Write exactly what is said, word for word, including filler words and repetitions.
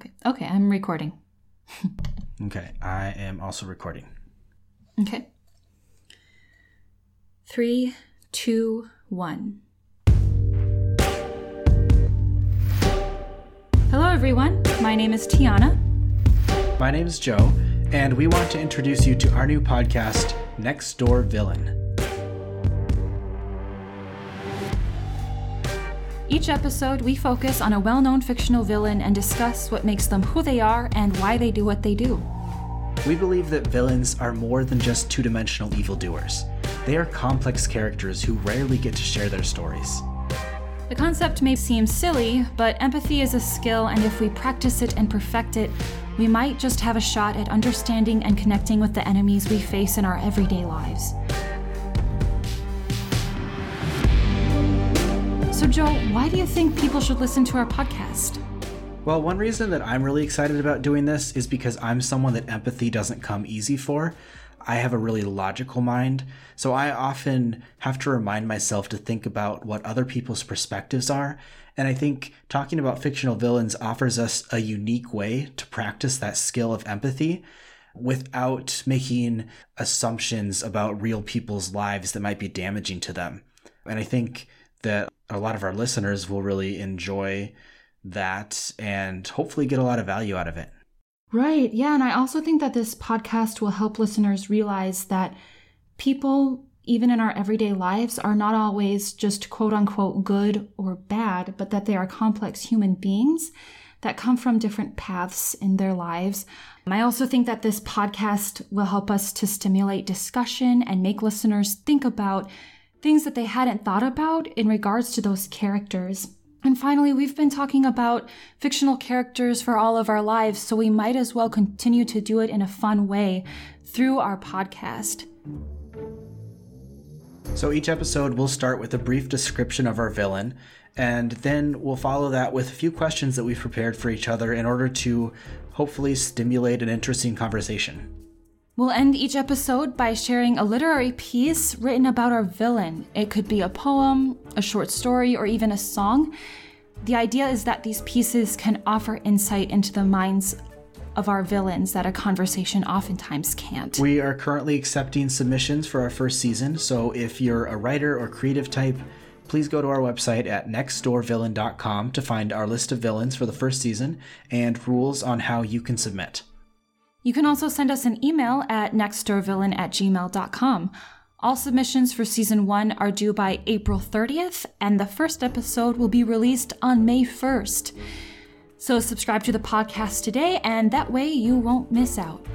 Okay. Okay, I'm recording. Okay, I am also recording. Okay. Three, two, one. Hello, everyone. My name is Tiana. My name is Joe, and we want to introduce you to our new podcast, Next Door Villain. Each episode, we focus on a well-known fictional villain and discuss what makes them who they are and why they do what they do. We believe that villains are more than just two-dimensional evildoers. They are complex characters who rarely get to share their stories. The concept may seem silly, but empathy is a skill, and if we practice it and perfect it, we might just have a shot at understanding and connecting with the enemies we face in our everyday lives. So Joe, why do you think people should listen to our podcast? Well, one reason that I'm really excited about doing this is because I'm someone that empathy doesn't come easy for. I have a really logical mind, so I often have to remind myself to think about what other people's perspectives are. And I think talking about fictional villains offers us a unique way to practice that skill of empathy without making assumptions about real people's lives that might be damaging to them. And I think that a lot of our listeners will really enjoy that and hopefully get a lot of value out of it. Right. Yeah. And I also think that this podcast will help listeners realize that people, even in our everyday lives, are not always just quote unquote good or bad, but that they are complex human beings that come from different paths in their lives. I also think that this podcast will help us to stimulate discussion and make listeners think about things that they hadn't thought about in regards to those characters. And finally, we've been talking about fictional characters for all of our lives, so we might as well continue to do it in a fun way through our podcast. So each episode, we'll start with a brief description of our villain, and then we'll follow that with a few questions that we've prepared for each other in order to hopefully stimulate an interesting conversation. We'll end each episode by sharing a literary piece written about our villain. It could be a poem, a short story, or even a song. The idea is that these pieces can offer insight into the minds of our villains that a conversation oftentimes can't. We are currently accepting submissions for our first season, so if you're a writer or creative type, please go to our website at next door villain dot com to find our list of villains for the first season and rules on how you can submit. You can also send us an email at nextdoorvillain at gmail dot com. All submissions for season one are due by April thirtieth, and the first episode will be released on May first. So subscribe to the podcast today, and that way you won't miss out.